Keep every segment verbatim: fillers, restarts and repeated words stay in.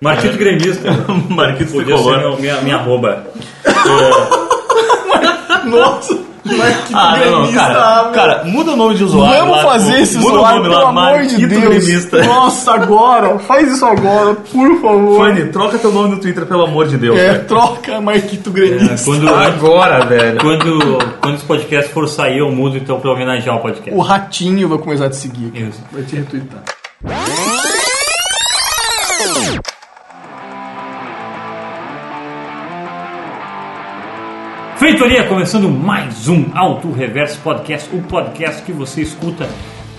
Marquito é. Gremista. Marquito Tricolor. Minha, minha arroba. É. Nossa. Marquito ah, Gremista. Não, cara, cara, muda o nome de usuário. Vamos lá, fazer esse usuário, pelo lá, amor Marquito de Deus. Gremista. Nossa, agora. Faz isso agora, por favor. Fane, troca teu nome no Twitter, pelo amor de Deus. É, cara. Troca Marquito Gremista. É, quando, agora, velho. Quando, quando esse podcast for sair, eu mudo, então, pra homenagear o podcast. O Ratinho vai começar a te seguir. Cara. Isso. Vai te retweetar. Feitoria, começando mais um Auto Reverse Podcast, o podcast que você escuta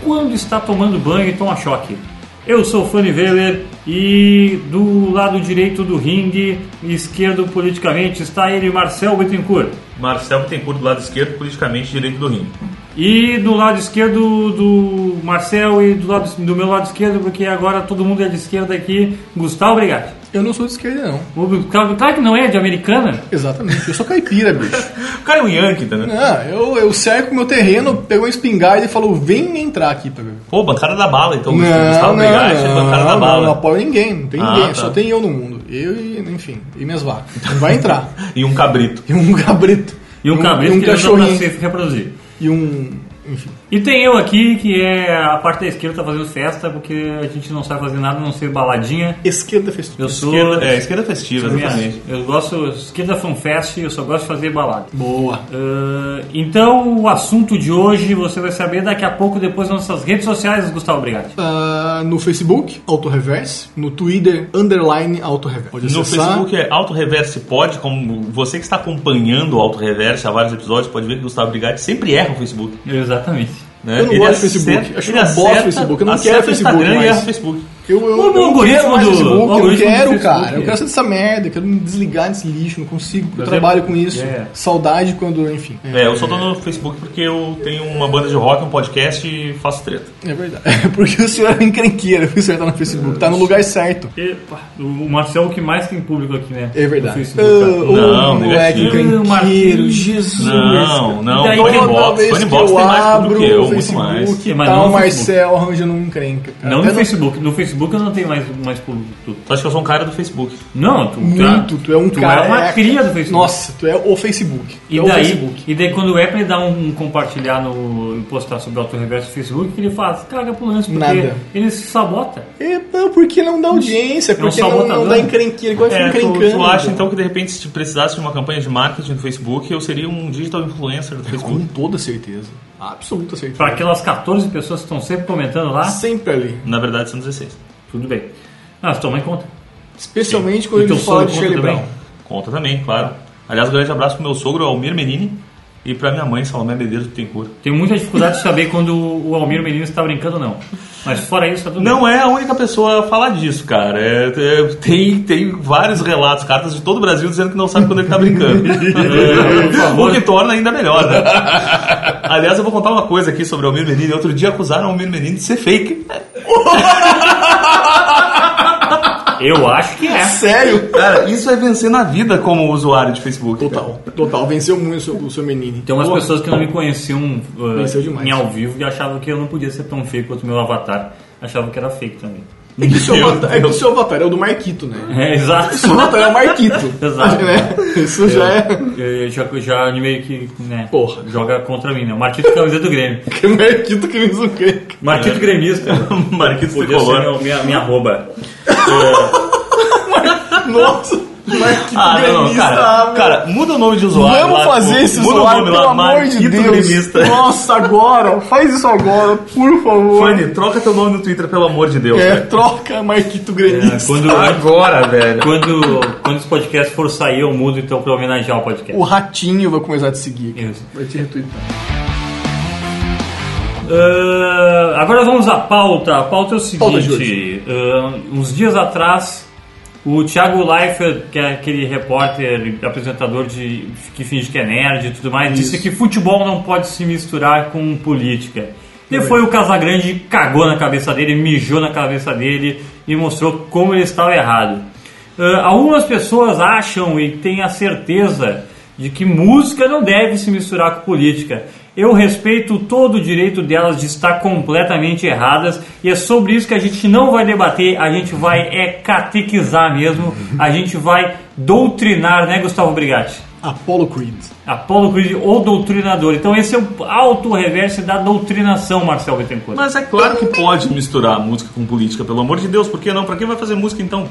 quando está tomando banho e toma choque. Eu sou o Fane Webber e do lado direito do ringue, esquerdo politicamente, está ele, Marcel Bittencourt. Marcel Bittencourt do lado esquerdo, politicamente direito do ringue. E do lado esquerdo do Marcel e do, lado, do meu lado esquerdo, porque agora todo mundo é de esquerda aqui, Gustavo Brigatti. Eu não sou de esquerda, não. O, claro, claro que não é, de americana. Exatamente, eu sou caipira, bicho. O cara é um yankee, tá, né? Ah, eu, eu cerco meu terreno, pegou uma espingarda e falou, vem entrar aqui, tá vendo? Pô, bancada da bala, então. Não, Gustavo não, Brigatti, não, bancada não, da bala. Não, não apoio ninguém, não tem ah, ninguém, tá. Só tem eu no mundo. Eu e, enfim, e minhas vacas. Então vai entrar. E um cabrito. E um cabrito. E um cabrito um, que eles não se reproduzir. E um... enfim. E tem eu aqui, que é a parte da esquerda, tá fazendo festa, porque a gente não sabe fazer nada, não sei, baladinha. Esquerda festiva. Eu sou... Esquerda, é, esquerda festiva, exatamente. Eu gosto... Esquerda fanfest, eu só gosto de fazer balada. Boa. Uh, então, o assunto de hoje, você vai saber daqui a pouco, depois nas nossas redes sociais, Gustavo Brigatti. Uh, no Facebook, Auto Reverse. No Twitter, underline Auto Reverse. No Facebook é Auto Reverse Pod, como você que está acompanhando o Auto Reverse há vários episódios, pode ver que o Gustavo Brigatti sempre erra o Facebook. Exatamente. Né? Eu não ele gosto de Facebook, acho que eu não gosto de Facebook, eu não quero Facebook mais. Facebook. Eu, eu, eu não quero mais Facebook, eu não quero, cara, eu quero sair dessa merda, eu quero me desligar desse lixo, não consigo, porque eu trabalho com isso, saudade quando, enfim. É, eu só tô no Facebook porque eu tenho uma banda de rock, um podcast e faço treta. É verdade, porque o senhor é encrenqueiro, o senhor tá no Facebook, tá no lugar certo. Epa, o Marcel é o que mais tem público aqui, né? É verdade. Não, moleque encrenqueiro, Jesus. Não, não, Tony Box, Tony Box tem mais público que eu. Facebook e tal, o Marcel arranjando um encrenca. Cara. Não no, no Facebook, no Facebook eu não tenho mais, mais público. Tu acha que eu sou um cara do Facebook? Não, tu, Muito, tu é um tu cara. Tu é uma cria do Facebook. Nossa, tu é o Facebook. E, é daí, o Facebook. E daí quando o Apple dá um, um compartilhar no postar sobre o Auto Reverso do Facebook, que ele faz? Caga pro lance, porque Nada. ele se sabota. É, não, porque não dá audiência, porque não, não, não dá encrenqueira, igual é, encrencando. Tu acha então que de repente se precisasse de uma campanha de marketing do Facebook, eu seria um digital influencer do Facebook? Com toda certeza. Absoluta certeza. Para aquelas catorze pessoas que estão sempre comentando lá? Sempre ali. Na verdade são dezesseis. Tudo bem. Ah, toma em conta. Especialmente Sim. quando ele fala de Shelley Brown. Conta também, claro. Aliás, um grande abraço pro meu sogro, Almir Menini, e pra minha mãe, Salomé Bedejo, que tem cura. Tenho muita dificuldade de saber quando o Almir Menini está brincando ou não. Mas fora isso, tá tudo Não bem. É a única pessoa a falar disso, cara. É, é, tem, tem vários relatos, cartas de todo o Brasil dizendo que não sabe quando ele tá brincando. é, por favor. O que torna ainda melhor, né? Aliás, eu vou contar uma coisa aqui sobre o Almir Menini. Outro dia acusaram o Almir Menini de ser fake. Eu acho que é. Sério? Cara, isso é vencer na vida como usuário de Facebook. Total. Cara. Total. Venceu muito o seu, o seu menino. Tem umas Porra. pessoas que não me conheciam uh, em ao vivo e achavam que eu não podia ser tão feio quanto o meu avatar. Achavam que era fake também. É que o seu, seu avatar é o do Marquito, né? É, exato. O seu avatar é o Marquito. Exato. Né? Isso eu, já é... Eu já, já meio que... Né, Porra. Joga contra mim, né? O Marquito camisa do Grêmio. Marquito camisa do Grêmio. Marquito é. Gremista. Marquito Tricolor. Minha, minha arroba. É. Nossa. Marquito ah, Gremista. Não, cara, cara, muda o nome de usuário. Vamos lá, fazer esse usuário, pelo lá, amor Marquito de Deus. Gremista. Nossa, agora. Faz isso agora, por favor. Fane, troca teu nome no Twitter, pelo amor de Deus. É, cara. Troca Marquito Gremista. É, quando, agora, velho. Quando, quando esse podcast for sair, eu mudo, então, pra homenagear o podcast. O Ratinho vai começar a te seguir. Cara. Isso. Vai te retweetar. Uh, agora vamos à pauta. A pauta é o seguinte. Uh, uns dias atrás... O Thiago Leifert, que é aquele repórter, apresentador de, que finge que é nerd e tudo mais, Isso. disse que futebol não pode se misturar com política. E foi o Casagrande, cagou na cabeça dele, mijou na cabeça dele e mostrou como ele estava errado. Uh, algumas pessoas acham e têm a certeza de que música não deve se misturar com política. Eu respeito todo o direito delas de estar completamente erradas, e é sobre isso que a gente não vai debater, a gente vai é catequizar mesmo, a gente vai doutrinar, né, Gustavo Brigatti? Apolo Creed. Apolo Creed ou doutrinador. Então esse é o auto-reverse da doutrinação, Marcel Bittencourt. Mas é claro que pode misturar música com política, pelo amor de Deus, por que não? Pra quem vai fazer música então?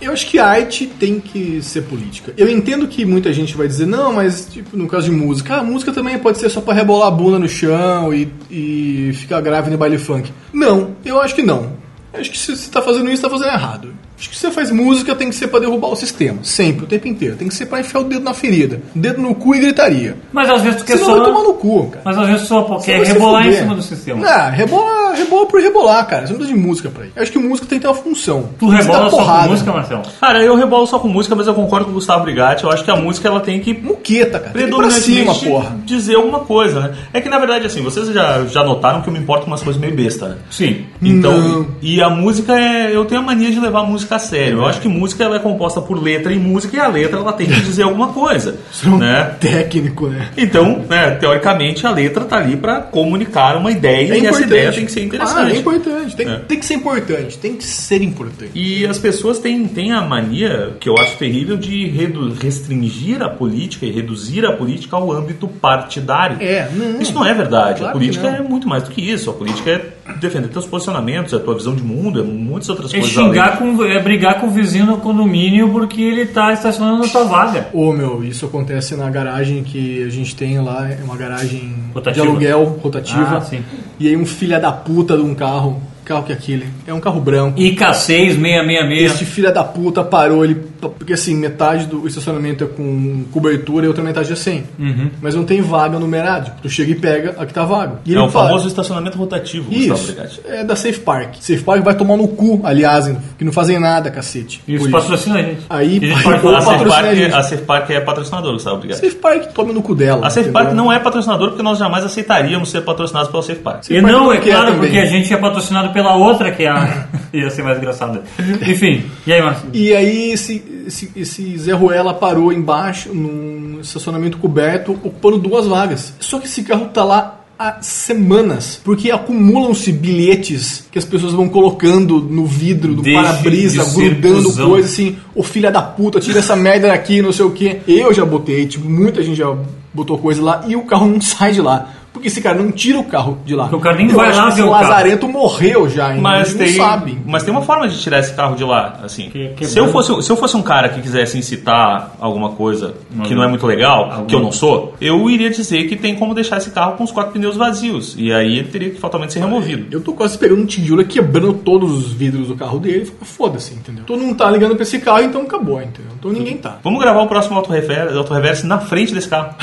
Eu acho que a arte tem que ser política. Eu entendo que muita gente vai dizer, não, mas tipo, no caso de música, a música também pode ser só pra rebolar a bunda no chão e, e ficar grave no baile funk. Não, eu acho que não. Eu acho que se você tá fazendo isso, tá fazendo errado. Acho que se você faz música, tem que ser pra derrubar o sistema. Sempre, o tempo inteiro. Tem que ser pra enfiar o dedo na ferida. Dedo no cu e gritaria. Mas às vezes tu quer só... tomar no cu, cara. Mas às vezes só porque é rebolar em cima do sistema. Não, rebola... Rebola por rebolar, cara. Você não precisa de música pra ir. Eu acho que música tem que ter uma função. Tu rebola só com música, Marcelo? Cara, eu rebolo só com música, mas eu concordo com o Gustavo Brigatti. Eu acho que a música, ela tem que... Muqueta, cara. Tem que ir pra cima, porra. Dizer alguma coisa, né? É que, na verdade, assim, vocês já, já notaram que eu me importo com umas coisas meio besta, né? Sim. Então... Não. E a música é... Eu tenho a mania de levar a música a sério. Eu acho que música, ela é composta por letra e música, e a letra, ela tem que dizer alguma coisa. Isso é um né? técnico, né? Então, né, teoricamente, a letra tá ali pra comunicar uma ideia, é e essa ideia tem que ser interessante. Ah, é importante. Tem, é. tem que ser importante. Tem que ser importante. E as pessoas têm, têm a mania, que eu acho terrível, de redu- restringir a política e reduzir a política ao âmbito partidário. É, não, isso não é verdade. Claro, a política é muito mais do que isso. A política é defender teus posicionamentos, a tua visão de mundo, é muitas outras é coisas. Xingar com, é brigar com o vizinho no condomínio porque ele está estacionando na tua vaga. Ô, oh, meu, isso acontece na garagem que a gente tem lá, é uma garagem rotativa. De aluguel rotativa. Ah, sim. E aí um filho da puta puta de um carro, carro que é aquele, é um carro branco. I K seis seis seis seis. Este filho da puta parou, ele, porque assim, metade do estacionamento é com cobertura e outra metade é sem. Uhum. Mas não tem vaga numerada, tu chega e pega a que tá vaga. E é o para. famoso estacionamento rotativo. Isso, é da Safe Park. Safe Park vai tomar no cu, aliás, que não fazem nada, cacete. Isso, patrocina a gente. Aí, a gente pode falar, a Safe Park, a gente. A Safe Park é patrocinador, Gustavo Brigatti. Safe Park toma no cu dela. A Safe entendeu? Park não é patrocinador porque nós jamais aceitaríamos ser patrocinados pela Safe Park. Safe e Park não, é claro, também. Porque a gente é patrocinado pela outra que é a... ia ser mais engraçada. Enfim, e aí, Marcelo? E aí, esse, esse, esse Zé Ruela parou embaixo, num estacionamento coberto, ocupando duas vagas. Só que esse carro tá lá há semanas, porque acumulam-se bilhetes que as pessoas vão colocando no vidro do Deixe para-brisa, grudando cuzão. Coisa assim, ô filha da puta, tira essa merda daqui, não sei o quê. Eu já botei, tipo, muita gente já botou coisa lá e o carro não sai de lá. Porque esse cara não tira o carro de lá. Porque o cara nem eu vai lá ver o carro. O lazarento morreu já, hein? Mas tem, não sabe. Mas tem uma forma de tirar esse carro de lá, assim. Que, que se, eu fosse, se eu fosse um cara que quisesse incitar alguma coisa uma, que não é muito legal, alguma. Que eu não sou, eu iria dizer que tem como deixar esse carro com os quatro pneus vazios. E aí ele teria que fatalmente ser removido. Eu tô quase pegando um tijolo, quebrando todos os vidros do carro dele. Foda-se, entendeu? Todo mundo tá ligando pra esse carro, então acabou, entendeu? Então ninguém tá. Vamos gravar o próximo Auto Reverse na frente desse carro.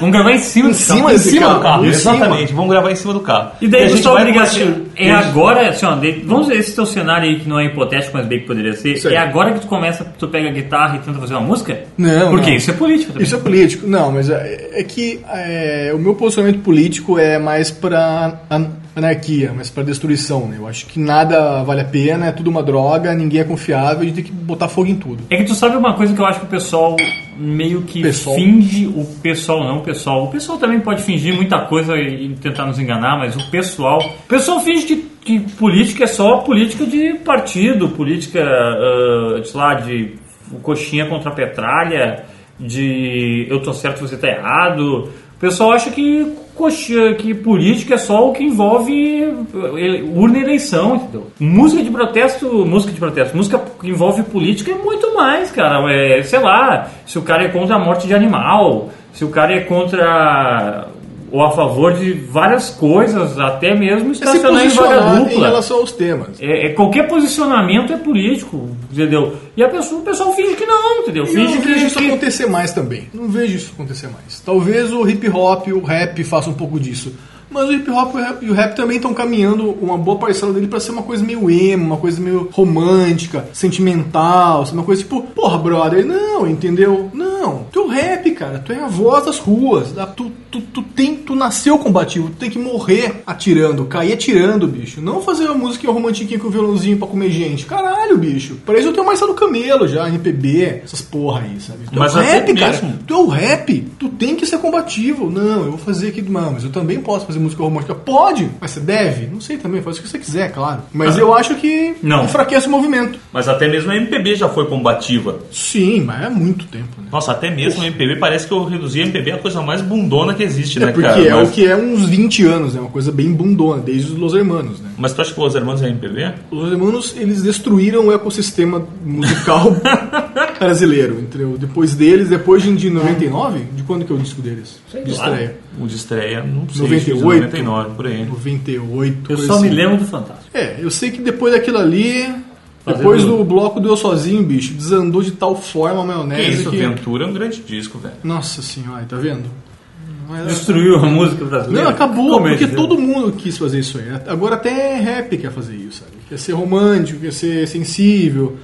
Vamos gravar em cima, em cima desse carro. Em cima do carro. Exatamente, vamos gravar em cima do carro. E daí, Gustavo Brigatti, é Isso. agora, assim, ó, de, vamos ver esse teu cenário aí que não é hipotético, mas bem que poderia ser. Certo. É agora que tu começa, tu pega a guitarra e tenta fazer uma música? Não. Porque não. Isso é político também. Isso é político, não, mas é, é que é, o meu posicionamento político é mais pra anarquia, mas pra destruição, né? Eu acho que nada vale a pena, é tudo uma droga, ninguém é confiável, a gente tem que botar fogo em tudo. É que tu sabe uma coisa que eu acho que o pessoal meio que pessoal. finge, o pessoal não, o pessoal, o pessoal também pode fingir muita coisa e tentar nos enganar, mas o pessoal, o pessoal finge que, que política é só política de partido, política, uh, sei lá, de coxinha contra a petralha, de eu tô certo, você tá errado. O pessoal acha que, que política é só o que envolve urna e eleição, entendeu? Música de protesto, música de protesto, música que envolve política é muito mais, cara. É, sei lá, se o cara é contra a morte de animal, se o cara é contra ou a favor de várias coisas, até mesmo estacionar é em vaga dupla. Em relação aos temas. É, é, qualquer posicionamento é político, entendeu? E a pessoa, o pessoal finge que não, entendeu? Finge eu não que, vejo isso que... acontecer mais também. Não vejo isso acontecer mais. Talvez o hip-hop, o rap faça um pouco disso. Mas o hip-hop e o rap também estão caminhando uma boa parcela dele pra ser uma coisa meio emo, uma coisa meio romântica, sentimental, uma coisa tipo, porra, brother, não, entendeu? Não, teu rap, cara. Tu é a voz das ruas. Tá? Tu, tu, tu, tem, tu nasceu combativo. Tu tem que morrer atirando, cair atirando, bicho. Não fazer uma música romantiquinha com o violãozinho pra comer gente. Caralho, bicho. Pra isso eu tenho mais Marcelo Camelo já, R P B, essas porra aí, sabe? Tu mas é o rap, cara. Mesmo. Tu é o rap. Tu tem que ser combativo. Não, eu vou fazer aqui... Não, mas eu também posso fazer música romântica. Pode, mas você deve. Não sei também. Faz o que você quiser, claro. Mas ah, eu acho que não enfraquece o movimento. Mas até mesmo a M P B já foi combativa. Sim, mas é muito tempo, né? Nossa, até mesmo Poxa. a M P B parece que eu reduzi a M P B a coisa mais bundona que existe, é, né, porque cara? É, mas... o que é uns vinte anos, né? Uma coisa bem bundona, desde os Los Hermanos, né? Mas tu acha que os Los Hermanos é M P B? Los Hermanos, eles destruíram o ecossistema musical brasileiro, entendeu? Depois deles, depois de noventa e nove, de quando que é o disco deles? Sei de claro. estreia. O de estreia, não sei, noventa e oito, noventa e nove, por aí. noventa e oito. Eu só assim. me lembro do Fantástico. É, eu sei que depois daquilo ali... Depois do bloco do Eu Sozinho, bicho, desandou de tal forma a maionese que... Isso, que... Ventura é um grande disco, velho. Nossa senhora, tá vendo? Mas... Destruiu a música brasileira. Não, acabou, Como porque é todo mundo quis fazer isso aí. Agora até rap quer fazer isso, sabe? Quer ser romântico, quer ser sensível.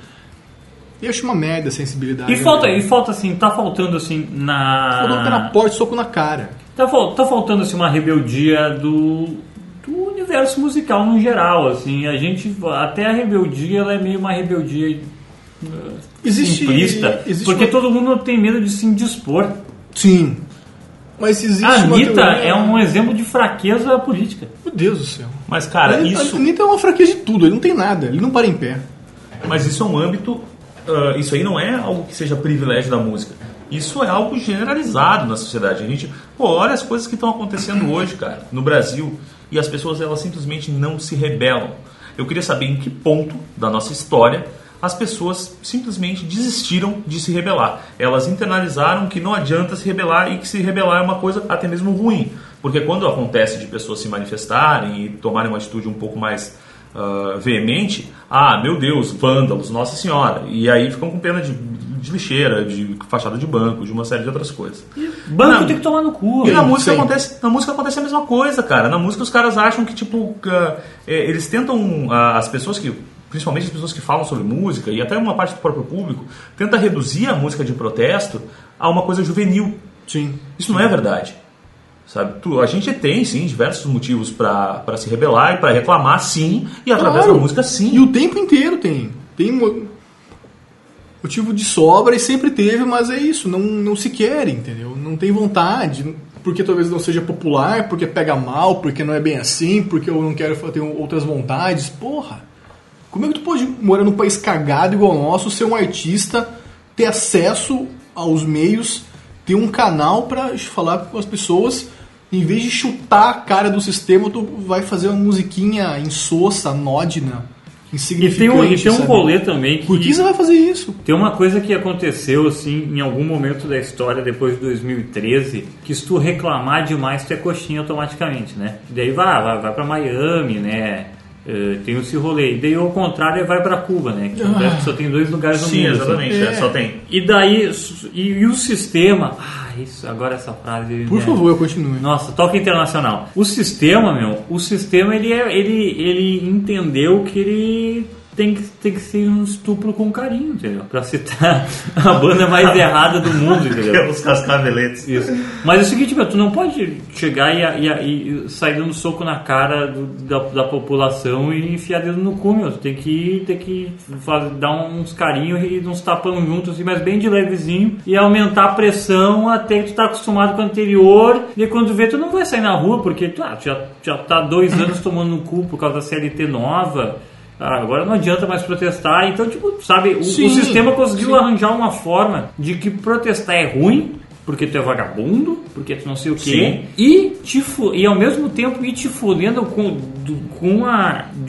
Eu acho uma merda a sensibilidade. E falta, e falta assim, tá faltando assim na... Faltando pé na porta, soco na cara. Tá, fal... tá faltando assim uma rebeldia do... do universo musical no geral, assim, a gente, até a rebeldia, ela é meio uma rebeldia uh, existe, simplista, existe porque uma... todo mundo tem medo de se indispor. Sim. Mas existe a Anitta teoria... é um exemplo de fraqueza política. Meu Deus do céu. Mas, cara, Mas, isso... A Anitta é uma fraqueza de tudo, ele não tem nada, ele não para em pé. Mas isso é um âmbito, uh, isso aí não é algo que seja privilégio da música. Isso é algo generalizado na sociedade. A gente, pô, olha as coisas que estão acontecendo hoje, cara, no Brasil. E as pessoas, elas simplesmente não se rebelam. Eu queria saber em que ponto da nossa história as pessoas simplesmente desistiram de se rebelar. Elas internalizaram que não adianta se rebelar e que se rebelar é uma coisa até mesmo ruim. Porque quando acontece de pessoas se manifestarem e tomarem uma atitude um pouco mais uh, veemente, ah, meu Deus, vândalos, Nossa Senhora. E aí ficam com pena de... de lixeira, de fachada de banco, de uma série de outras coisas. E banco na, tem que tomar no cu. E na música, acontece, na música acontece a mesma coisa, cara. Na música os caras acham que, tipo, uh, é, eles tentam, uh, as pessoas que, principalmente as pessoas que falam sobre música, e até uma parte do próprio público, tenta reduzir a música de protesto a uma coisa juvenil. Sim. Isso não é verdade. Sabe? Tu, a gente tem, sim, diversos motivos pra, pra se rebelar e pra reclamar, sim, e através claro. da música, sim. E o tempo inteiro tem. Tem uma... motivo de sobra e sempre teve, mas é isso, não, não se quer, entendeu? Não tem vontade, porque talvez não seja popular, porque pega mal, porque não é bem assim, porque eu não quero ter outras vontades. Porra, como é que tu pode morar num país cagado igual o nosso, ser um artista, ter acesso aos meios, ter um canal pra falar com as pessoas, em vez de chutar a cara do sistema, tu vai fazer uma musiquinha insossa, anódina. E tem um, e tem um rolê também que... Por que você vai fazer isso? Tem uma coisa que aconteceu, assim, em algum momento da história, depois de dois mil e treze, que se tu reclamar demais, tu é coxinha automaticamente, né? E daí vai, vai, vai pra Miami, né? Uh, tem esse rolê. E daí, ao contrário, vai pra Cuba, né? Que ah, só tem dois lugares no sim, mundo. Sim, exatamente, né? é. só tem. E daí, e, e o sistema... Ah, isso, agora essa frase... Por né? favor, eu continue. Nossa, toque internacional. O sistema, meu, o sistema, ele, é, ele, ele entendeu que ele... Tem que, tem que ser um estupro com carinho, entendeu? Pra citar a banda mais errada do mundo, entendeu? Os cascaveletes. Isso. Mas é o seguinte, meu, tu não pode chegar e, e, e sair dando soco na cara do, da, da população e enfiar dedo no cu, meu. Tu tem que, tem que fazer, dar uns carinhos e uns tapão juntos, assim, mas bem de levezinho, e aumentar a pressão até que tu tá acostumado com o anterior, e quando tu vê, tu não vai sair na rua, porque tu ah, já, já tá dois anos tomando no cu por causa da C L T nova. Ah, agora não adianta mais protestar. Então, tipo, sabe, o, sim, o sistema conseguiu sim. arranjar uma forma de que protestar é ruim, porque tu é vagabundo, porque tu não sei o quê, e, te, e ao mesmo tempo ir te fodendo com, com,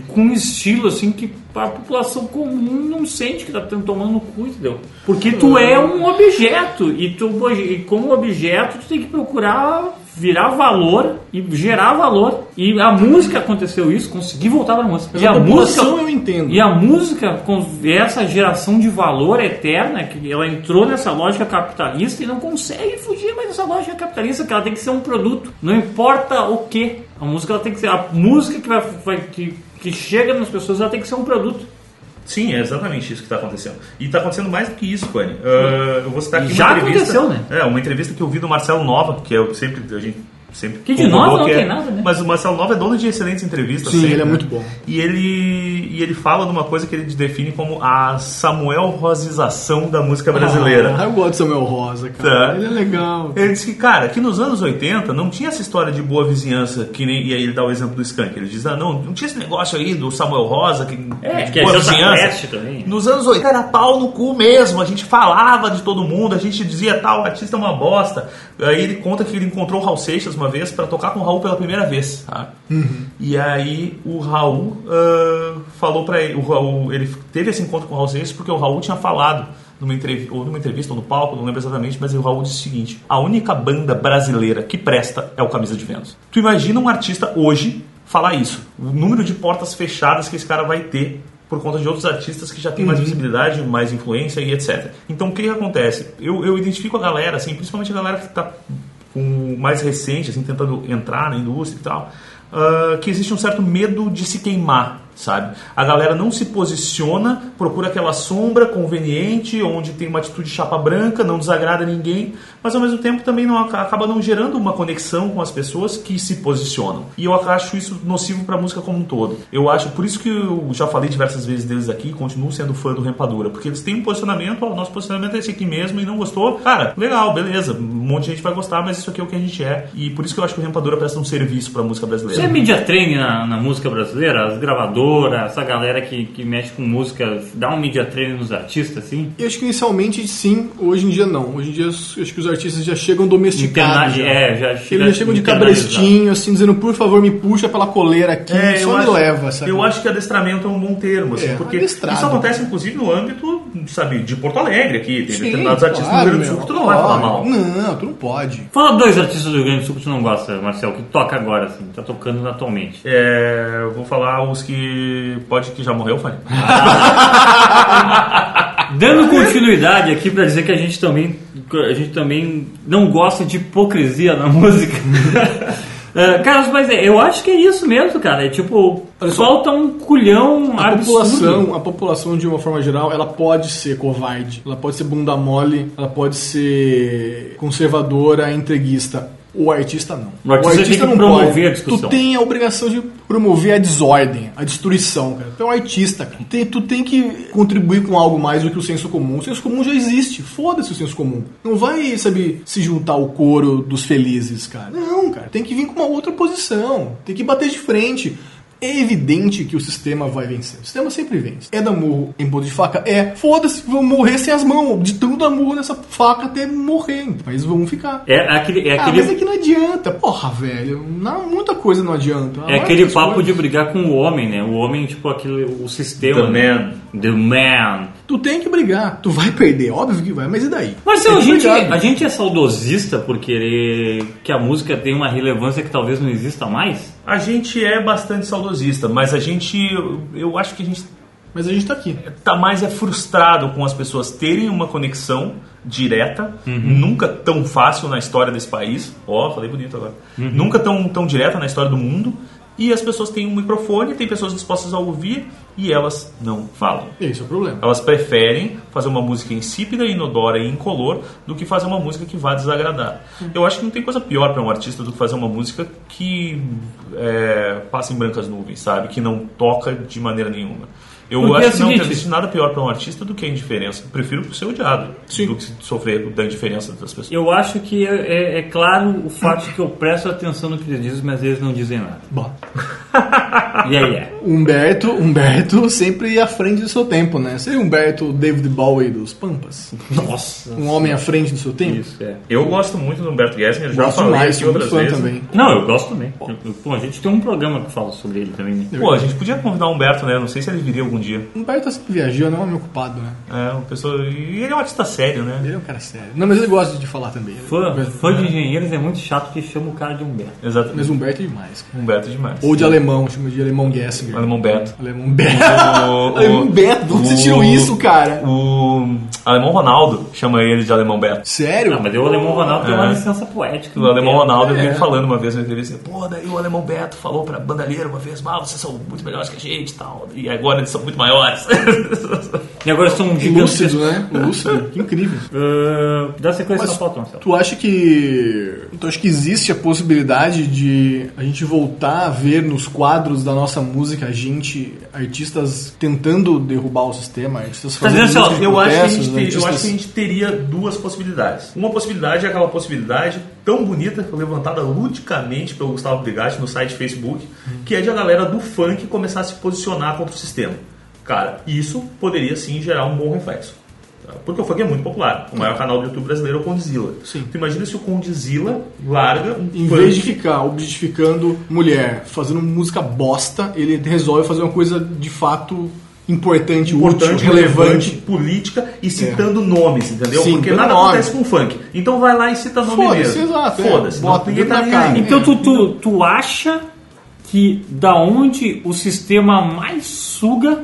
com um estilo assim que a população comum não sente que tá tomando no cu, entendeu? Porque tu é um objeto, e, tu, e como objeto tu tem que procurar virar valor e gerar valor. E a música aconteceu isso, consegui voltar pra música. Mas e a, a música eu entendo. E a música, com essa geração de valor eterna, que ela entrou nessa lógica capitalista e não consegue fugir mais dessa lógica capitalista, que ela tem que ser um produto, não importa o que. A música ela tem que ser. A música que vai, vai que, que chega nas pessoas, ela tem que ser um produto. Sim, é exatamente isso que está acontecendo. E está acontecendo mais do que isso, Fane. Uh, eu vou citar aqui já uma entrevista. Já aconteceu, né? É, uma entrevista que eu vi do Marcelo Nova, que eu sempre... A gente sempre que de nós não que é, tem nada, né? Mas o Marcelo Nova é dono de excelentes entrevistas. Sim, sempre, ele é muito bom. E ele, e ele fala de uma coisa que ele define como a Samuel Rosização da música brasileira. Ah, eu gosto de Samuel Rosa, cara. Tá. Ele é legal. Ele diz que, cara, que nos anos oitenta não tinha essa história de boa vizinhança, que nem, e aí ele dá o exemplo do Skank. Ele diz, ah, não, não tinha esse negócio aí do Samuel Rosa, que é, que boa é vizinhança. Também. Nos anos oitenta era pau no cu mesmo, a gente falava de todo mundo, a gente dizia, tal, o artista é uma bosta. Aí ele conta que ele encontrou o Raul Seixas uma vez para tocar com o Raul pela primeira vez, tá? Uhum. E aí o Raul uh, falou para ele, o Raul, ele teve esse encontro com o Raul Seixas porque o Raul tinha falado numa entrevista, ou numa entrevista ou no palco, não lembro exatamente, mas o Raul disse o seguinte: a única banda brasileira que presta é o Camisa de Vênus. Tu imagina um artista hoje falar isso, o número de portas fechadas que esse cara vai ter por conta de outros artistas que já têm mais visibilidade, mais influência e et cetera. Então o que, que acontece? Eu, eu identifico a galera, assim, principalmente a galera que está mais recente, assim, tentando entrar na indústria e tal, uh, que existe um certo medo de se queimar, sabe? A galera não se posiciona, procura aquela sombra conveniente, onde tem uma atitude chapa branca, não desagrada ninguém, mas ao mesmo tempo também não, acaba não gerando uma conexão com as pessoas que se posicionam. E eu acho isso nocivo para a música como um todo. Eu acho, por isso que eu já falei diversas vezes deles aqui, continuo sendo fã do Rapadura, porque eles têm um posicionamento, ó, o nosso posicionamento é esse aqui mesmo, e não gostou, cara, legal, beleza, um monte de gente vai gostar, mas isso aqui é o que a gente é. E por isso que eu acho que o Rapadura presta um serviço para a música brasileira. Você é media training na, na música brasileira? As gravadoras, essa galera que, que mexe com música, dá um media training nos artistas, assim? Eu acho que inicialmente sim, hoje em dia não. Hoje em dia eu acho que os artistas já chegam domesticados. Interna- já. É, já chega, eles já chegam de cabrestinho, assim, dizendo, por favor, me puxa pela coleira aqui, é, só me acho, leva, sabe? Eu acho que adestramento é um bom termo, assim, é, porque adestrado. Isso acontece, inclusive, no âmbito, sabe, de Porto Alegre aqui. Tem sim, determinados claro, artistas do Rio Grande do Sul que tu não vai falar mal. Não, tu não pode. Fala dois artistas do Rio Grande do Sul que tu não gosta, Marcel, que toca agora, assim, tá tocando atualmente. É, eu vou falar os que pode que já morreu, Fane. Ah. Dando continuidade aqui para dizer que a gente também a gente também não gosta de hipocrisia na música. Uh, Carlos, mas é, eu acho que é isso mesmo, cara. É tipo, falta um culhão a população, a população, de uma forma geral, ela pode ser covarde, ela pode ser bunda mole, ela pode ser conservadora, entreguista. O artista não. O artista, o artista não promover a discussão. Tu tem a obrigação de promover a desordem, a destruição, cara. Tu é um artista, cara. Tem, tu tem que contribuir com algo mais do que o senso comum. O senso comum já existe. Foda-se o senso comum. Não vai, sabe, se juntar ao coro dos felizes, cara. Não, cara. Tem que vir com uma outra posição. Tem que bater de frente. É evidente que o sistema vai vencer. O sistema sempre vence. É dar murro em ponta de faca? É. Foda-se, vão morrer sem as mãos. De tanto dar murro nessa faca até morrer. Mas vão ficar. É aquele... É aquele... Ah, mas é que não adianta. Porra, velho. Não, muita coisa não adianta. Ah, é aquele papo coisas. De brigar com o homem, né? O homem, tipo, aquele, o sistema. The man. The man. Tu tem que brigar. Tu vai perder. Óbvio que vai, mas e daí? Mas a gente, a gente é saudosista por querer que a música tenha uma relevância que talvez não exista mais? A gente é bastante saudosista. Mas a gente, eu, eu acho que a gente, mas a gente tá aqui, tá mais é frustrado com as pessoas terem uma conexão direta, uhum. nunca tão fácil na história desse país, ó, oh, falei bonito agora, uhum. nunca tão, tão direta na história do mundo, e as pessoas têm um microfone, tem pessoas dispostas a ouvir e elas não falam. Esse é o problema. Elas preferem fazer uma música insípida, inodora e incolor do que fazer uma música que vá desagradar. Uhum. Eu acho que não tem coisa pior para um artista do que fazer uma música que é, passa em brancas nuvens, sabe? Que não toca de maneira nenhuma. Eu Porque acho é que não existe nada pior para um artista do que a indiferença. Eu prefiro ser odiado Sim. do que sofrer da indiferença das pessoas. Eu acho que é, é, é claro o fato que eu presto atenção no que eles dizem, mas eles não dizem nada. Bom. E aí é. Humberto, Humberto sempre à frente do seu tempo, né? Seria Humberto David Bowie dos Pampas? Nossa. Um homem à frente do seu tempo? Isso, é. Eu gosto muito do Humberto Gessinger, já gosto falei mais, outras vezes. Também. Não, eu gosto também. Pô. Eu, pô, a gente tem um programa que fala sobre ele também, né? Pô, a gente podia convidar o Humberto, né? Não sei se ele viria algum dia. O Humberto tá sempre viajando, é um homem ocupado, né? É, uma pessoa... E ele é um artista sério, né? Ele é um cara sério. Não, mas ele gosta de falar também. Fã, ele... fã de engenheiros é muito chato que chama o cara de Humberto. Exatamente. Mas Humberto é demais, cara. Humberto é demais. Ou de alemão, chama de alemão Gessinger. Alemão Beto. Alemão Beto. O, o, alemão Beto. De onde o... você tirou isso, cara? O Alemão Ronaldo chama ele de Alemão Beto. Sério? Não, mas o Alemão Ronaldo é. Deu uma licença poética. O Alemão tempo. Ronaldo é. Veio falando uma vez na entrevista, pô, daí o Alemão Beto falou pra Bandalheira uma vez, ah, vocês são muito melhores que a gente e tal, e agora eles são muito maiores. E agora são um gigantes. Lúcido, né? Lúcido. Que incrível. Uh, dá sequência na foto, Marcelo. Tu acha que... Então acho que existe a possibilidade de a gente voltar a ver nos quadros da nossa música a gente, artistas tentando derrubar o sistema, artistas fazendo tá dizendo, eu, acho que a gente ter, artistas... eu acho que a gente teria duas possibilidades. Uma possibilidade é aquela possibilidade tão bonita, que foi levantada ludicamente pelo Gustavo Brigatti no site Facebook, hum. que é de a galera do funk começar a se posicionar contra o sistema. Cara, isso poderia sim gerar um bom reflexo. Porque o funk é muito popular. O maior canal do YouTube brasileiro é o Kondzilla. Sim. Tu imagina se o Kondzilla larga... Um em funk... vez de ficar objetificando mulher, fazendo música bosta, ele resolve fazer uma coisa de fato... Importante, Importante útil, relevante, relevante, política e citando é. nomes, entendeu? Sim, porque nada nome. acontece com o funk. Então vai lá e cita nome Foda-se, mesmo. Exato, Foda-se, exato. É. Tá então tu, tu, tu acha que da onde o sistema mais suga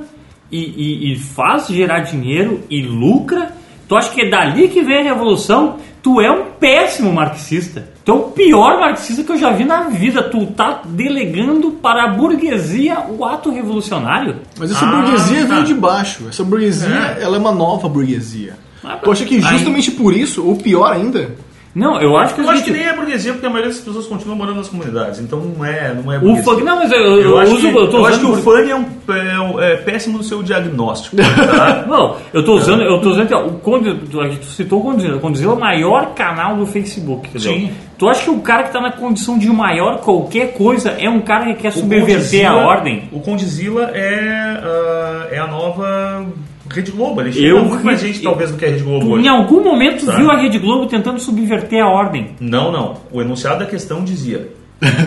e, e, e faz gerar dinheiro e lucra, tu acha que é dali que vem a revolução? Tu é um péssimo marxista. Tu é o pior marxista que eu já vi na vida. Tu tá delegando para a burguesia o ato revolucionário. Mas essa ah, burguesia tá. veio de baixo. Essa burguesia, é. ela é uma nova burguesia. Ah, tu acha que justamente aí... por isso, ou pior ainda... Não, eu acho que... Eu gente... acho que nem é burguesia, porque a maioria das pessoas continua morando nas comunidades. Então não é, não é burguesia. O funk... Não, mas eu, eu, eu acho uso... Que, eu tô eu acho que o funk é, um, é, um, é péssimo no seu diagnóstico. Tá? Não, eu tô usando... Eu tô usando aqui, ó, o Conde, tu, tu citou o Kondzilla. O Kondzilla é o maior canal do Facebook, entendeu? Sim. Tu acha que o cara que tá na condição de maior qualquer coisa é um cara que quer subverter a ordem? O Kondzilla é, uh, é a nova... Rede Globo, ele chega eu, muito mais gente eu, talvez do que a Rede Globo hoje. Em algum momento Sabe? viu a Rede Globo tentando subverter a ordem? Não, não. O enunciado da questão dizia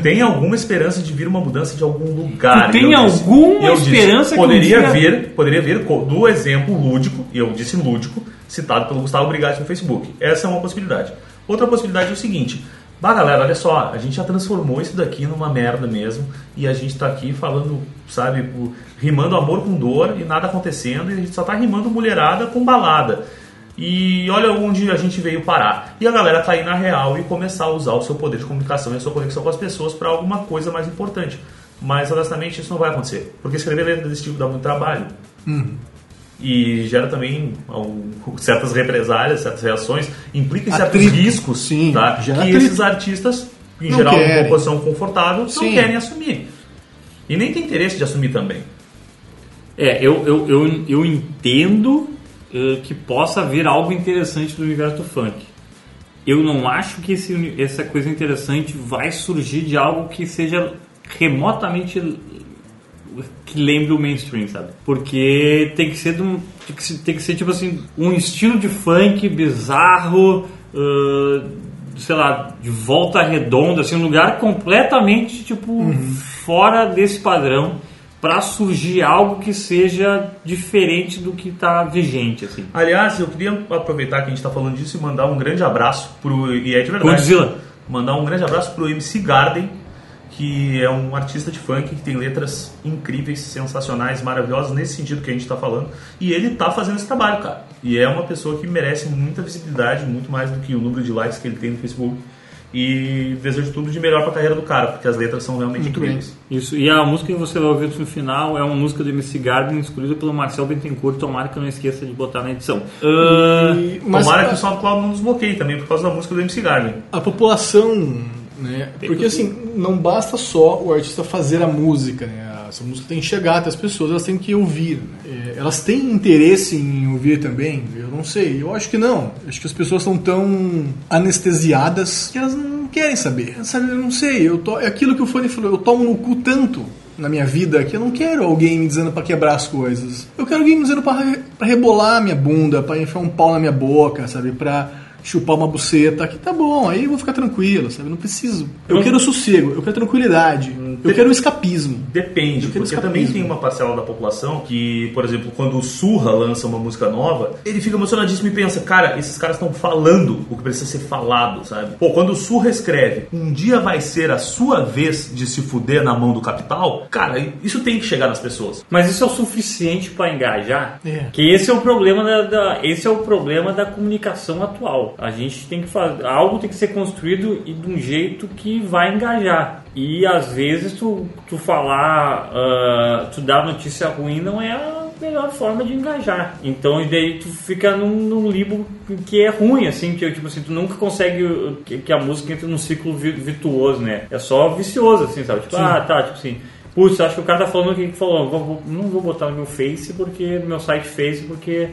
tem alguma esperança de vir uma mudança de algum lugar. Tem alguma disse, esperança disse, poderia que um dia... vir, poderia vir do exemplo lúdico, e eu disse lúdico, citado pelo Gustavo Brigatti no Facebook. Essa é uma possibilidade. Outra possibilidade é o seguinte... Bah, galera, olha só, a gente já transformou isso daqui numa merda mesmo, e a gente tá aqui falando, sabe, rimando amor com dor e nada acontecendo, e a gente só tá rimando mulherada com balada. E olha onde a gente veio parar. E a galera cair na real e começar a usar o seu poder de comunicação e a sua conexão com as pessoas para alguma coisa mais importante. Mas, honestamente, isso não vai acontecer, porque escrever letra desse tipo dá muito trabalho. Hum. E gera também um, certas represálias, certas reações, implica em certos atrito, riscos sim, tá? que atrito. esses artistas, em não geral, querem. Uma posição confortável, sim. não querem assumir. E nem tem interesse de assumir também. É, eu, eu, eu, eu entendo uh, que possa haver algo interessante do universo do funk. Eu não acho que esse, essa coisa interessante vai surgir de algo que seja remotamente... que lembre o mainstream, sabe? Porque tem que ser, de um, tem que ser, tem que ser tipo assim, um estilo de funk bizarro, uh, sei lá, de volta redonda, assim, um lugar completamente tipo uhum. fora desse padrão pra surgir algo que seja diferente do que tá vigente, assim. Aliás, eu queria aproveitar que a gente tá falando disso e mandar um grande abraço pro... E é de verdade. Kondzilla. Mandar um grande abraço pro M C Garden, que é um artista de funk que tem letras incríveis, sensacionais, maravilhosas, nesse sentido que a gente está falando. E ele está fazendo esse trabalho, cara. E é uma pessoa que merece muita visibilidade, muito mais do que o número de likes que ele tem no Facebook. E desejo tudo de melhor para a carreira do cara, porque as letras são realmente muito incríveis. Bem. Isso. E a música que você vai ouvir no final é uma música do M C Garden, escolhida pelo Marcel Bittencourt. Tomara que eu não esqueça de botar na edição. Uh, e... Tomara mas... que o SoundCloud não nos bloqueie também, por causa da música do M C Garden. A população... Né? Porque assim, não basta só o artista fazer a música, né? Essa música tem que chegar até as pessoas, elas têm que ouvir, né? É, elas têm interesse em ouvir também? Eu não sei, eu acho que não. Acho que as pessoas estão tão anestesiadas que elas não querem saber. Sabe, eu não sei, eu tô, é aquilo que o Fane falou, eu tomo no cu tanto na minha vida que eu não quero alguém me dizendo pra quebrar as coisas. Eu quero alguém me dizendo pra, pra rebolar a minha bunda, pra enfiar um pau na minha boca, sabe, pra... chupar uma buceta, que tá bom, aí eu vou ficar tranquilo, sabe? Não preciso. Eu quero sossego, eu quero tranquilidade, hum, eu quero escapismo. Depende, porque escapismo. Também tem uma parcela da população que, por exemplo, quando o Surra lança uma música nova, ele fica emocionadíssimo e pensa, cara, esses caras estão falando o que precisa ser falado, sabe? Pô, quando o Surra escreve, um dia vai ser a sua vez de se fuder na mão do capital, cara, isso tem que chegar nas pessoas. Mas isso é o suficiente pra engajar? É. Que esse é o problema da, da, esse é o problema da comunicação atual. A gente tem que fazer... Algo tem que ser construído e de um jeito que vai engajar. E, às vezes, tu, tu falar... Uh, tu dar notícia ruim não é a melhor forma de engajar. Então, e daí tu fica num, num limbo que é ruim, assim. Que, tipo assim, tu nunca consegue... Que, que a música entre num ciclo virtuoso, né? É só vicioso, assim, sabe? Tipo, sim. Ah, tá, tipo assim... Putz, acho que o cara tá falando o que ele falou. Vou, vou, não vou botar no meu Face, porque... No meu site Face, porque...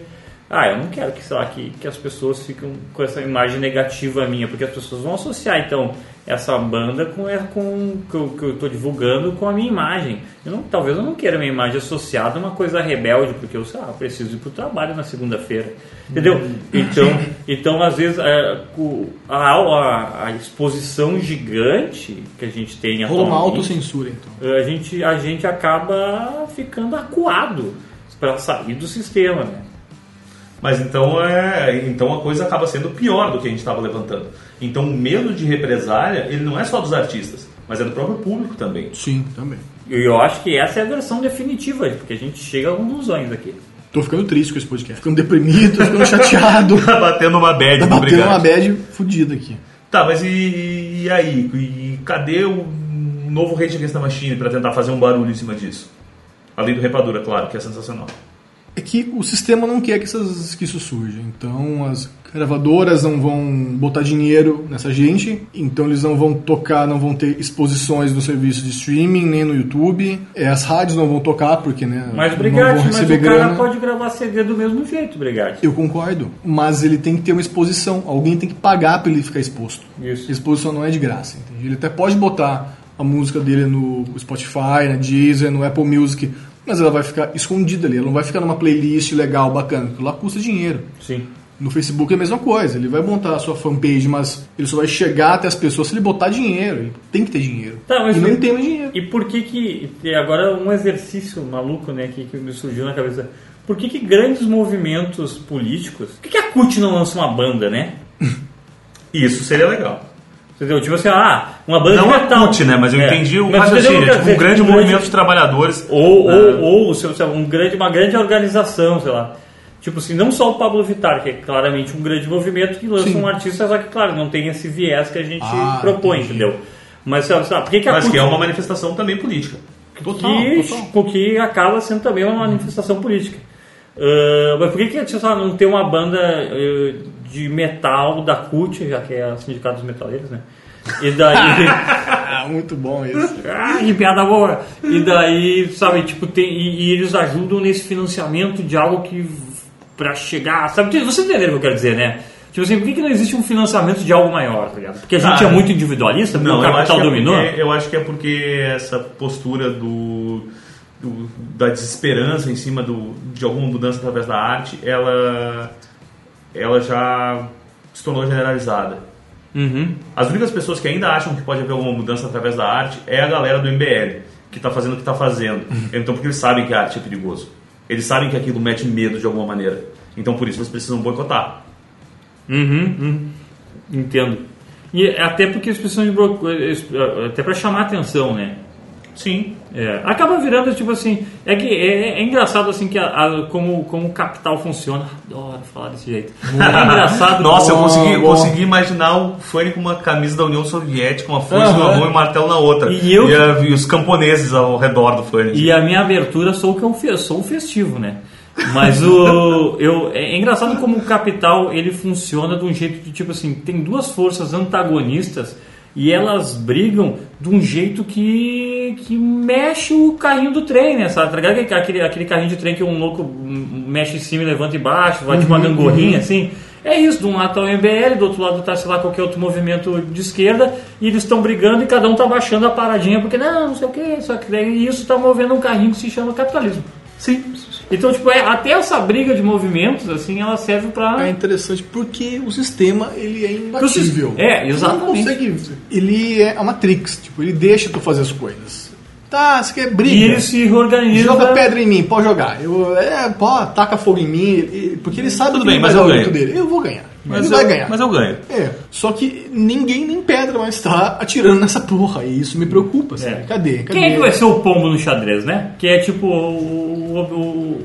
Ah, eu não quero que, sei lá, que, que as pessoas fiquem com essa imagem negativa minha, porque as pessoas vão associar, então, essa banda com, com, com que eu estou divulgando com a minha imagem. Eu não, talvez eu não queira minha imagem associada a uma coisa rebelde, porque eu, sei lá, preciso ir para o trabalho na segunda-feira. Entendeu? Então, então às vezes, a, a, a exposição gigante que a gente tem atualmente... Rola uma autocensura, então. A gente, a gente acaba ficando acuado para sair do sistema, né? Mas então, é, então a coisa acaba sendo pior do que a gente estava levantando. Então o medo de represália, ele não é só dos artistas, mas é do próprio público também. Sim, também. E eu acho que essa é a versão definitiva, porque a gente chega a conclusões aqui. Tô ficando triste com esse podcast. Ficando deprimido, tô ficando chateado. Tá batendo uma bad. Tá batendo obrigado. Uma bad fodida aqui. Tá, mas e, e aí? E cadê o novo Rage Against the Machine para tentar fazer um barulho em cima disso? Além do Rapadura, claro, que é sensacional. É que o sistema não quer que, essas, que isso surja. Então as gravadoras não vão botar dinheiro nessa gente. Então eles não vão tocar, não vão ter exposições no serviço de streaming, nem no YouTube. É, as rádios não vão tocar, porque, né? Mas, Brigatti, mas o cara grana. Pode gravar C D do mesmo jeito, Brigatti. Eu concordo. Mas ele tem que ter uma exposição. Alguém tem que pagar pra ele ficar exposto. Isso. Exposição não é de graça, entende? Ele até pode botar a música dele no Spotify, na Deezer, no Apple Music... Mas ela vai ficar escondida ali, ela não vai ficar numa playlist legal, bacana, porque lá custa dinheiro. Sim. No Facebook é a mesma coisa, ele vai montar a sua fanpage, mas ele só vai chegar até as pessoas se ele botar dinheiro, ele tem que ter dinheiro. Tá, mas e não tem mais dinheiro. E por que que, agora um exercício maluco, né, que, que me surgiu na cabeça, por que que grandes movimentos políticos, por que que a C U T não lança uma banda, né? Isso seria legal. Entendeu? Tipo assim, ah, uma banda não de metal. Não é C U T, né? Mas eu é. entendi o raciocínio. Tipo, um grande movimento de trabalhadores. Ou, ah. ou, ou sei lá, um grande, uma grande organização, sei lá. Tipo assim, não só o Pablo Vittar, que é claramente um grande movimento que lança Sim. um artista, só que, claro, não tem esse viés que a gente ah, propõe, entendi. Entendeu? Mas, sei lá, por que que a Mas C U T... que é uma manifestação também política. Total, que, total. Porque acaba sendo também uma manifestação política. Uh, mas por que que, sei lá, não tem uma banda... Uh, de metal da C U T, já que é o sindicato dos metaleiros, né? E daí... Muito bom isso. Ah, que piada boa! E daí, sabe, tipo, tem... E, e eles ajudam nesse financiamento de algo que... Pra chegar... Sabe, vocês entenderam o que eu quero dizer, né? Tipo assim, por que que não existe um financiamento de algo maior, tá ligado? Porque a gente ah, é muito individualista, porque não, o capital eu dominou. É porque, eu acho que é porque essa postura do... do da desesperança em cima do, de alguma mudança através da arte, ela... ela já se tornou generalizada. Uhum. As únicas pessoas que ainda acham que pode haver alguma mudança através da arte é a galera do M B L, que está fazendo o que está fazendo. Uhum. Então, porque eles sabem que a arte é perigoso. Eles sabem que aquilo mete medo de alguma maneira. Então, por isso, eles precisam boicotar. Uhum, uhum. Entendo. E até porque eles precisam de... Bro... Até para chamar a atenção, né? Sim. É. Acaba virando, tipo assim... É que é, é engraçado, assim, que a, a, como, como o capital funciona. Adoro falar desse jeito. É engraçado. Nossa, bom, eu consegui, consegui imaginar o Fane com uma camisa da União Soviética, uma foice uhum. numa mão e um martelo na outra. E, eu, e, a, e os camponeses ao redor do Fane. E a minha abertura sou o que eu sou um festivo, né? Mas o, eu, é engraçado como o capital, ele funciona de um jeito de, tipo assim... Tem duas forças antagonistas... E elas brigam de um jeito que, que mexe o carrinho do trem, né? Sabe? Aquele, aquele carrinho de trem que um louco mexe em cima, levanta e baixa, vai uhum, tipo uma gangorrinha, uhum. assim. É isso, de um lado está o M B L, do outro lado está, sei lá, qualquer outro movimento de esquerda, e eles estão brigando e cada um está baixando a paradinha, porque não, não sei o quê, só que daí isso está movendo um carrinho que se chama capitalismo. Sim, sim. Então, tipo, é, até essa briga de movimentos, assim, ela serve pra... É interessante, porque o sistema, ele é imbatível. É, exatamente. Você não consegue... Ele é a Matrix, tipo, ele deixa tu fazer as coisas. Tá, você quer briga. E ele se reorganiza... Joga pedra em mim, pode jogar. Eu, é, pô, taca fogo em mim, porque ele sabe tudo bem, mas eu ganho. Dele. Eu vou ganhar. Mas ele eu, vai ganhar. Mas eu ganho. É, só que ninguém nem pedra mais tá atirando nessa porra, e isso me preocupa, assim. É. Cadê? Cadê? Quem é que vai ser o pombo no xadrez, né? Que é tipo o, o,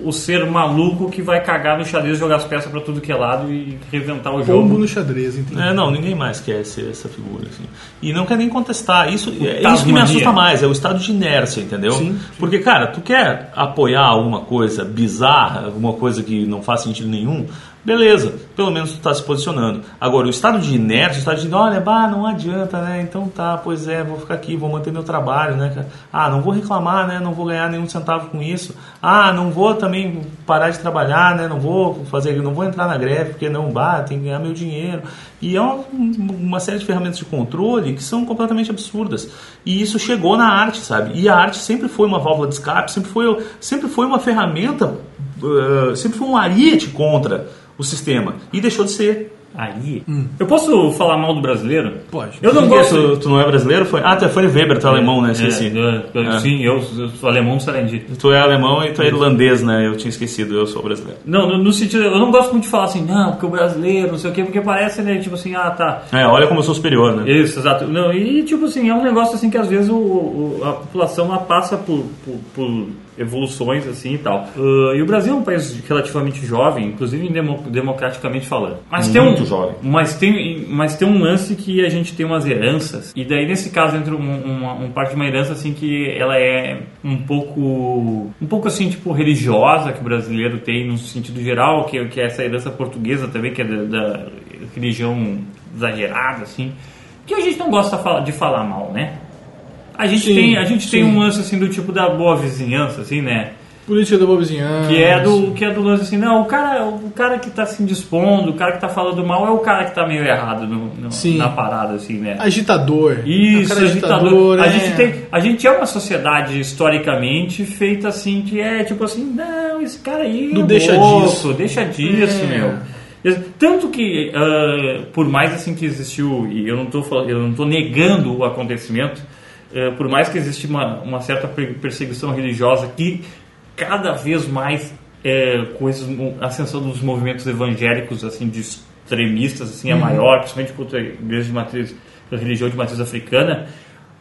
o, o ser maluco que vai cagar no xadrez, jogar as peças pra tudo que é lado e reventar o, o jogo. Pombo no xadrez, entendeu? É, não, ninguém mais quer ser essa figura, assim. E não quer nem contestar. Isso é isso que me assusta mais, é o estado de inércia, entendeu? Sim, sim. Porque, cara, tu quer apoiar alguma coisa bizarra, alguma coisa que não faz sentido nenhum, beleza, pelo menos tu está se posicionando. Agora, o estado de inércia, o estado de olha, bah, não adianta, né? Então tá, pois é, vou ficar aqui, vou manter meu trabalho, né, cara? Ah, não vou reclamar, né? Não vou ganhar nenhum centavo com isso. Ah, não vou também parar de trabalhar, né? Não vou fazer, não vou entrar na greve, porque não, bah, tem que ganhar meu dinheiro. E é uma, uma série de ferramentas de controle que são completamente absurdas. E isso chegou na arte, sabe? E a arte sempre foi uma válvula de escape, sempre foi, sempre foi uma ferramenta, uh, sempre foi um ariete contra o sistema. E deixou de ser. Aí. Hum. Eu posso falar mal do brasileiro? Pode. Eu não Porque gosto. Tu, tu não é brasileiro? Foi? Ah, tu é Fane Webber, tu é alemão, né? Esqueci. É, é, é. Sim, eu, eu sou alemão, sarendi. Tu é alemão e tu é irlandês, né? Eu tinha esquecido, eu sou brasileiro. Não, no, no sentido. Eu não gosto muito de falar assim, não, porque o brasileiro, não sei o quê, porque parece, né? Tipo assim, ah, tá. É, olha como eu sou superior, né? Isso, exato. Não, e, tipo assim, é um negócio assim que às vezes o, o, a população ela passa por. por, por evoluções assim e tal. Uh, e o Brasil é um país relativamente jovem, inclusive demo, democraticamente falando. Mas muito tem um, jovem. Mas tem, mas tem um lance que a gente tem umas heranças. E daí, nesse caso, entra um, uma, um parte de uma herança assim que ela é um pouco... Um pouco assim, tipo, religiosa que o brasileiro tem no sentido geral, que, que é essa herança portuguesa também, que é da, da religião exagerada, assim. Que a gente não gosta de falar mal, né? A gente, sim, tem, a gente tem um lance assim do tipo da boa vizinhança, assim, né? Política da boa vizinhança. Que é do, que é do lance assim, não, o cara, o cara que tá se indispondo, o cara que tá falando mal é o cara que tá meio errado no, no, na parada, assim, né? Agitador. Isso, é agitador. agitador. É. A, gente tem, a gente é uma sociedade historicamente feita assim, que é tipo assim, não, esse cara aí não é deixa louco, disso. Deixa disso, é. meu. Tanto que, uh, por mais assim que existiu, e eu não tô, eu não tô negando o acontecimento, Uh, por mais que exista uma, uma certa perseguição religiosa que cada vez mais é, com esses, a ascensão dos movimentos evangélicos assim, de extremistas assim, é uhum. maior, principalmente contra a igreja de matriz, a religião de matriz africana,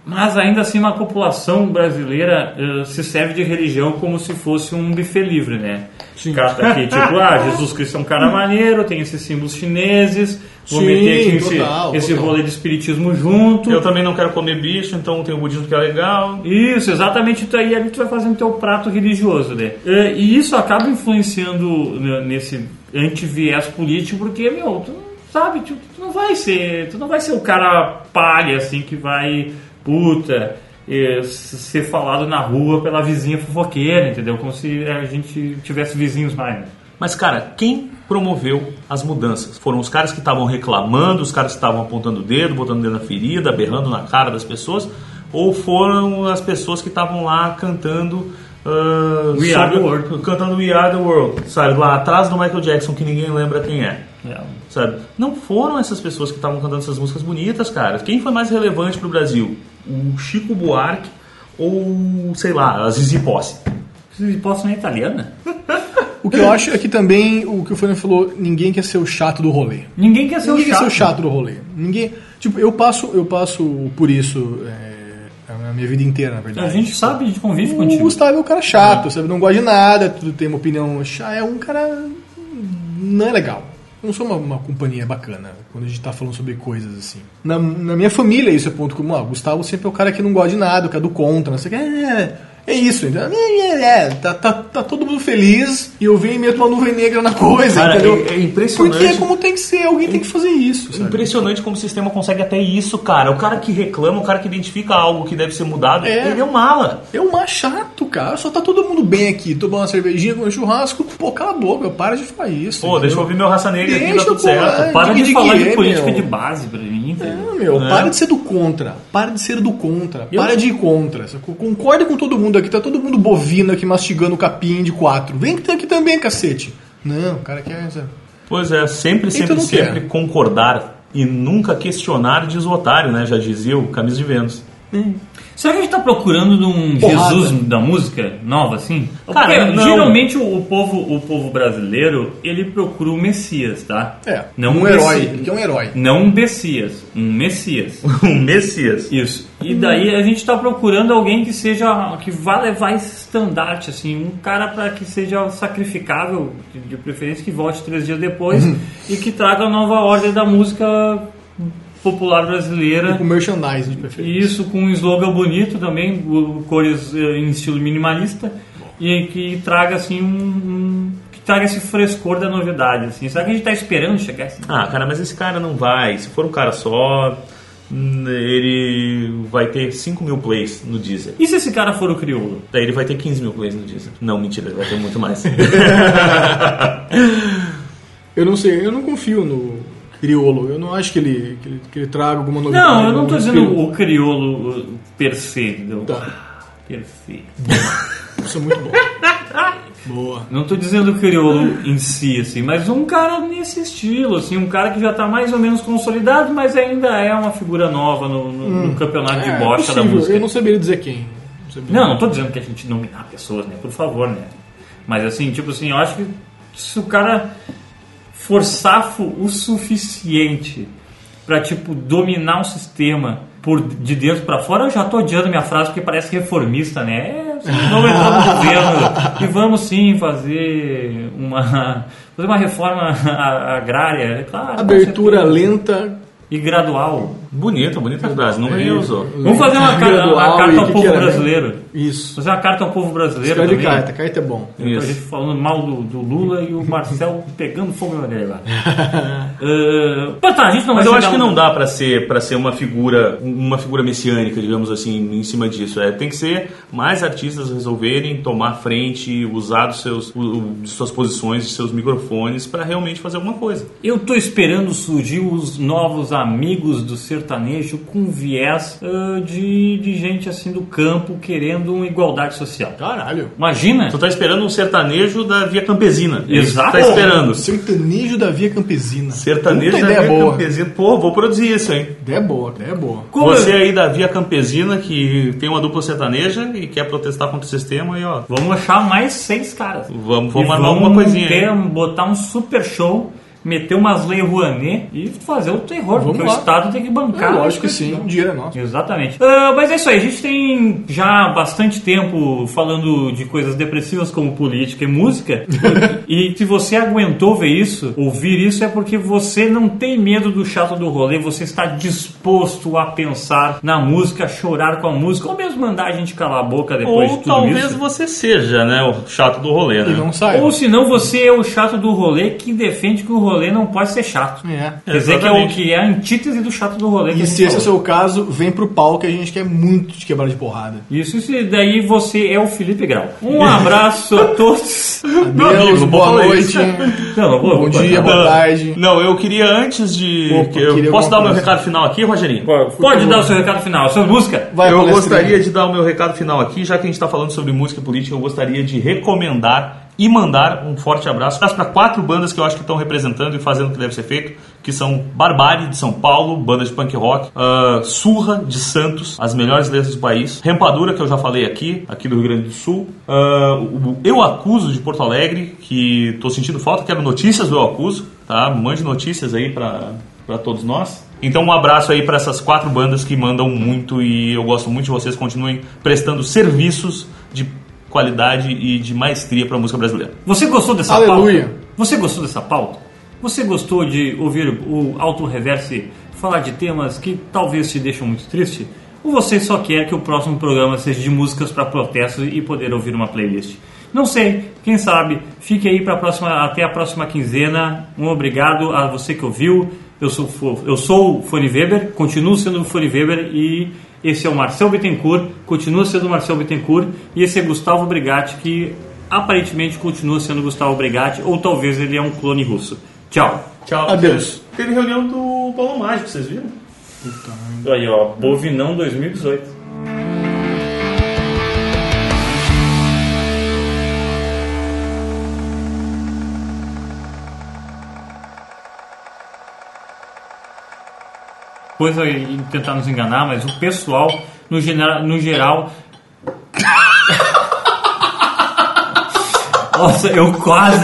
mas ainda assim uma população brasileira uh, se serve de religião como se fosse um buffet livre, né? Cada, que, tipo, ah, Jesus Cristo é um cara maneiro, tem esses símbolos chineses, vou Sim, meter aqui total, esse, esse rolê de espiritismo junto. Eu também não quero comer bicho, então tem o budismo que é legal. Isso, exatamente. Então aí a gente vai fazendo teu prato religioso, né? E isso acaba influenciando nesse antiviés político, porque, meu, tu sabe, tu, tu não vai ser, tu não vai ser o cara palha, assim, que vai... puta, ser falado na rua pela vizinha fofoqueira, entendeu? Como se a gente tivesse vizinhos mais. Mas, cara, quem promoveu as mudanças? Foram os caras que estavam reclamando, os caras que estavam apontando o dedo, botando o dedo na ferida, berrando na cara das pessoas, ou foram as pessoas que estavam lá cantando... Uh, We Are The World. Cantando We Are The World, sabe? Lá atrás do Michael Jackson, que ninguém lembra quem é. É. Sabe? Não foram essas pessoas que estavam cantando essas músicas bonitas, cara. Quem foi mais relevante pro Brasil? O Chico Buarque ou, sei lá, a Zizi Possi? Zizi Possi não é italiana? O que eu acho é que também, o que o Fernando falou, ninguém quer ser o chato do rolê. Ninguém quer ser, ninguém o, chato. Quer ser o chato do rolê. Ninguém, tipo, eu passo, eu passo por isso... É... na minha vida inteira, na verdade. A gente sabe, a gente convive o contigo. O Gustavo é um cara chato, é. sabe? Não gosta de nada, tudo tem uma opinião chata. É um cara... não é legal. Eu não sou uma, uma companhia bacana quando a gente tá falando sobre coisas assim. Na, na minha família, isso é ponto comum. O Gustavo sempre é o cara que não gosta de nada, o cara do contra, não sei o que. É, é isso, entendeu? É, é, tá, tá, tá todo mundo feliz e eu venho e meto uma nuvem negra na coisa, cara, entendeu? É, é impressionante. Porque é como tem que ser, alguém é, tem que fazer isso. Sabe? Impressionante como o sistema consegue até isso, cara. O cara que reclama, o cara que identifica algo que deve ser mudado, é, ele é um mala. É um má chato, cara, só tá todo mundo bem aqui, tomando uma cervejinha, com um churrasco, pô, cala a boca, para de falar isso. Pô, entendeu? Deixa eu ouvir meu raça negra aqui, dá tudo certo. É, para de, de falar de é, política meu. de base pra mim, entendeu? É, meu, é. para de ser do contra, para de ser do contra, eu... para de ir contra. Concorda com todo mundo aqui, tá todo mundo bovino aqui, mastigando capim de quatro. Vem que tá aqui também, cacete. Não, o cara quer... Pois é, sempre, sempre, sempre quer. concordar e nunca questionar diz o otário, né? Já dizia o Camisa de Vênus. Hum. Será que a gente tá procurando de um Porrada. Jesus da música nova, assim? Cara, Porque, geralmente o povo, o povo brasileiro, ele procura o Messias, tá? É, não um, um herói, Messias, que é um herói. Não um Messias, um Messias. um Messias. Isso. E daí a gente tá procurando alguém que seja, que vá levar esse estandarte, assim, um cara pra que seja sacrificável, de, de preferência que volte três dias depois, e que traga a nova ordem da música... popular brasileira. E com merchandising de preferência. Isso, com um slogan bonito também, cores em estilo minimalista, Bom. e que traga assim um, um... que traga esse frescor da novidade, assim. Será que a gente tá esperando chegar assim? Ah, cara, mas esse cara não vai. Se for um cara só, ele vai ter cinco mil plays no Deezer. E se esse cara for o Criolo? Daí ele vai ter quinze mil plays no Deezer. Não, mentira, ele vai ter muito mais. Eu não sei, eu não confio no... Criolo, eu não acho que ele, que ele, que ele traga alguma novidade. Não, eu não estou dizendo criolo. o criolo per se. Tá. Per se. Isso é muito bom. Boa. Não estou dizendo o criolo em si, assim, mas um cara nesse estilo, assim, um cara que já está mais ou menos consolidado, mas ainda é uma figura nova no, no, hum. no campeonato de é, bocha é da música. Eu não saberia dizer quem. Não, saberia não, não estou dizendo que a gente nominar pessoas, né? Por favor, né? Mas assim, tipo assim, eu acho que se o cara... forçar o suficiente pra, tipo, dominar um sistema por, de dentro pra fora. Eu já tô adiando minha frase porque parece reformista, né? É, não entramos no governo e vamos sim fazer uma, fazer uma reforma agrária. Claro, abertura lenta e gradual. Bonito, bonito frase, não me usou. Vamos fazer uma, gradual, uma carta ao povo brasileiro. Isso. Fazer uma carta ao povo brasileiro. Isso de carta, carta é bom. Isso. A gente falando mal do, do Lula e o Marcel pegando fogo na orelha lá. uh, mas tá, a gente não mas vai eu acho que não dá pra ser, pra ser uma figura, uma figura messiânica, digamos assim, em cima disso. É, tem que ser mais artistas resolverem tomar frente, usar dos seus, de suas posições, de seus microfones pra realmente fazer alguma coisa. Eu tô esperando surgir os novos amigos do sertanejo com viés uh, de, de gente assim do campo querendo uma igualdade social. Caralho. Imagina. Tu tá esperando um sertanejo da Via Campesina. Exato. Tá esperando. Sertanejo da Via Campesina. Sertanejo da Via boa. Campesina. Pô, vou produzir isso, hein. Ideia boa, ideia boa. Como você eu... aí da Via Campesina que tem uma dupla sertaneja e quer protestar contra o sistema e ó. Vamos achar mais seis caras. Vamos, vamos armar alguma coisinha. Ter, botar um super show. Meter umas leis Rouanet e fazer o terror, Vamos porque lá. o Estado tem que bancar. É, lógico que sim, o dinheiro é nosso. Exatamente. Uh, mas é isso aí, a gente tem já bastante tempo falando de coisas depressivas como política e música. E se você aguentou ver isso, ouvir isso, é porque você não tem medo do chato do rolê, você está disposto a pensar na música, chorar com a música, ou mesmo mandar a gente calar a boca depois ou de tudo isso. Ou talvez você seja, né, o chato do rolê, né? E não saiba. Ou se não, você é o chato do rolê que defende que o rolê rolê não pode ser chato. É, Quer exatamente. dizer que é, o, que é a antítese do chato do rolê. E se esse é o seu caso, vem pro pau que a gente quer muito te quebrar de porrada. Isso, isso. E daí você é o Felipe Grau. Um abraço a todos. Adeus, boa noite. Não, não, boa, Bom boa, dia, boa, boa tarde. Não, eu queria antes de... Opa, eu queria posso dar o meu recado final aqui, Rogerinho? Pode, pode dar o seu recado final. Sua música? Vai, eu gostaria de dar o meu recado final aqui, já que a gente está falando sobre música e política, eu gostaria de recomendar... e mandar um forte abraço para quatro bandas que eu acho que estão representando e fazendo o que deve ser feito, que são Barbárie, de São Paulo, banda de punk rock, uh, Surra, de Santos, as melhores letras do país, Rapadura, que eu já falei aqui, aqui do Rio Grande do Sul, uh, o Eu Acuso, de Porto Alegre, que estou sentindo falta, quero notícias do Eu Acuso, tá? Mande notícias aí para todos nós. Então um abraço aí para essas quatro bandas que mandam muito e eu gosto muito de vocês, continuem prestando serviços de qualidade e de maestria para a música brasileira. Você gostou dessa Aleluia. pauta? Você gostou dessa pauta? Você gostou de ouvir o Auto Reverse falar de temas que talvez te deixam muito triste? Ou você só quer que o próximo programa seja de músicas para protesto e poder ouvir uma playlist? Não sei, quem sabe. Fique aí pra próxima, até a próxima quinzena. Um obrigado a você que ouviu. Eu sou, eu sou o Fane Webber, continuo sendo o Fane Webber e... Esse é o Marcel Bittencourt, continua sendo o Marcel Bittencourt, e esse é Gustavo Brigatti, que aparentemente continua sendo Gustavo Brigatti, ou talvez ele é um clone russo. Tchau. Tchau. Adeus. Teve reunião do Paulo Mágico, vocês viram? Puta. Aí, ó, Bovinão dois mil e dezoito. Coisa em tentar nos enganar, mas o pessoal, no, genera, no geral... Nossa, eu quase,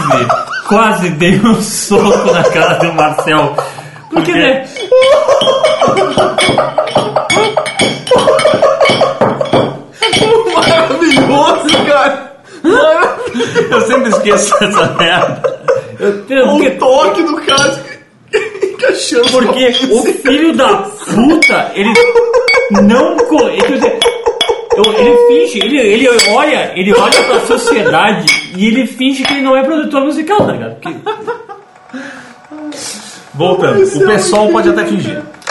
quase dei um soco na cara do Marcel. Porque... Por né? Maravilhoso, cara! Eu sempre esqueço dessa merda. Eu tenho... O que... toque do cara... Porque o filho da puta, ele não... Ele finge, ele, ele olha, ele olha pra sociedade e ele finge que ele não é produtor musical, tá ligado? Porque... Voltando, o pessoal pode até fingir.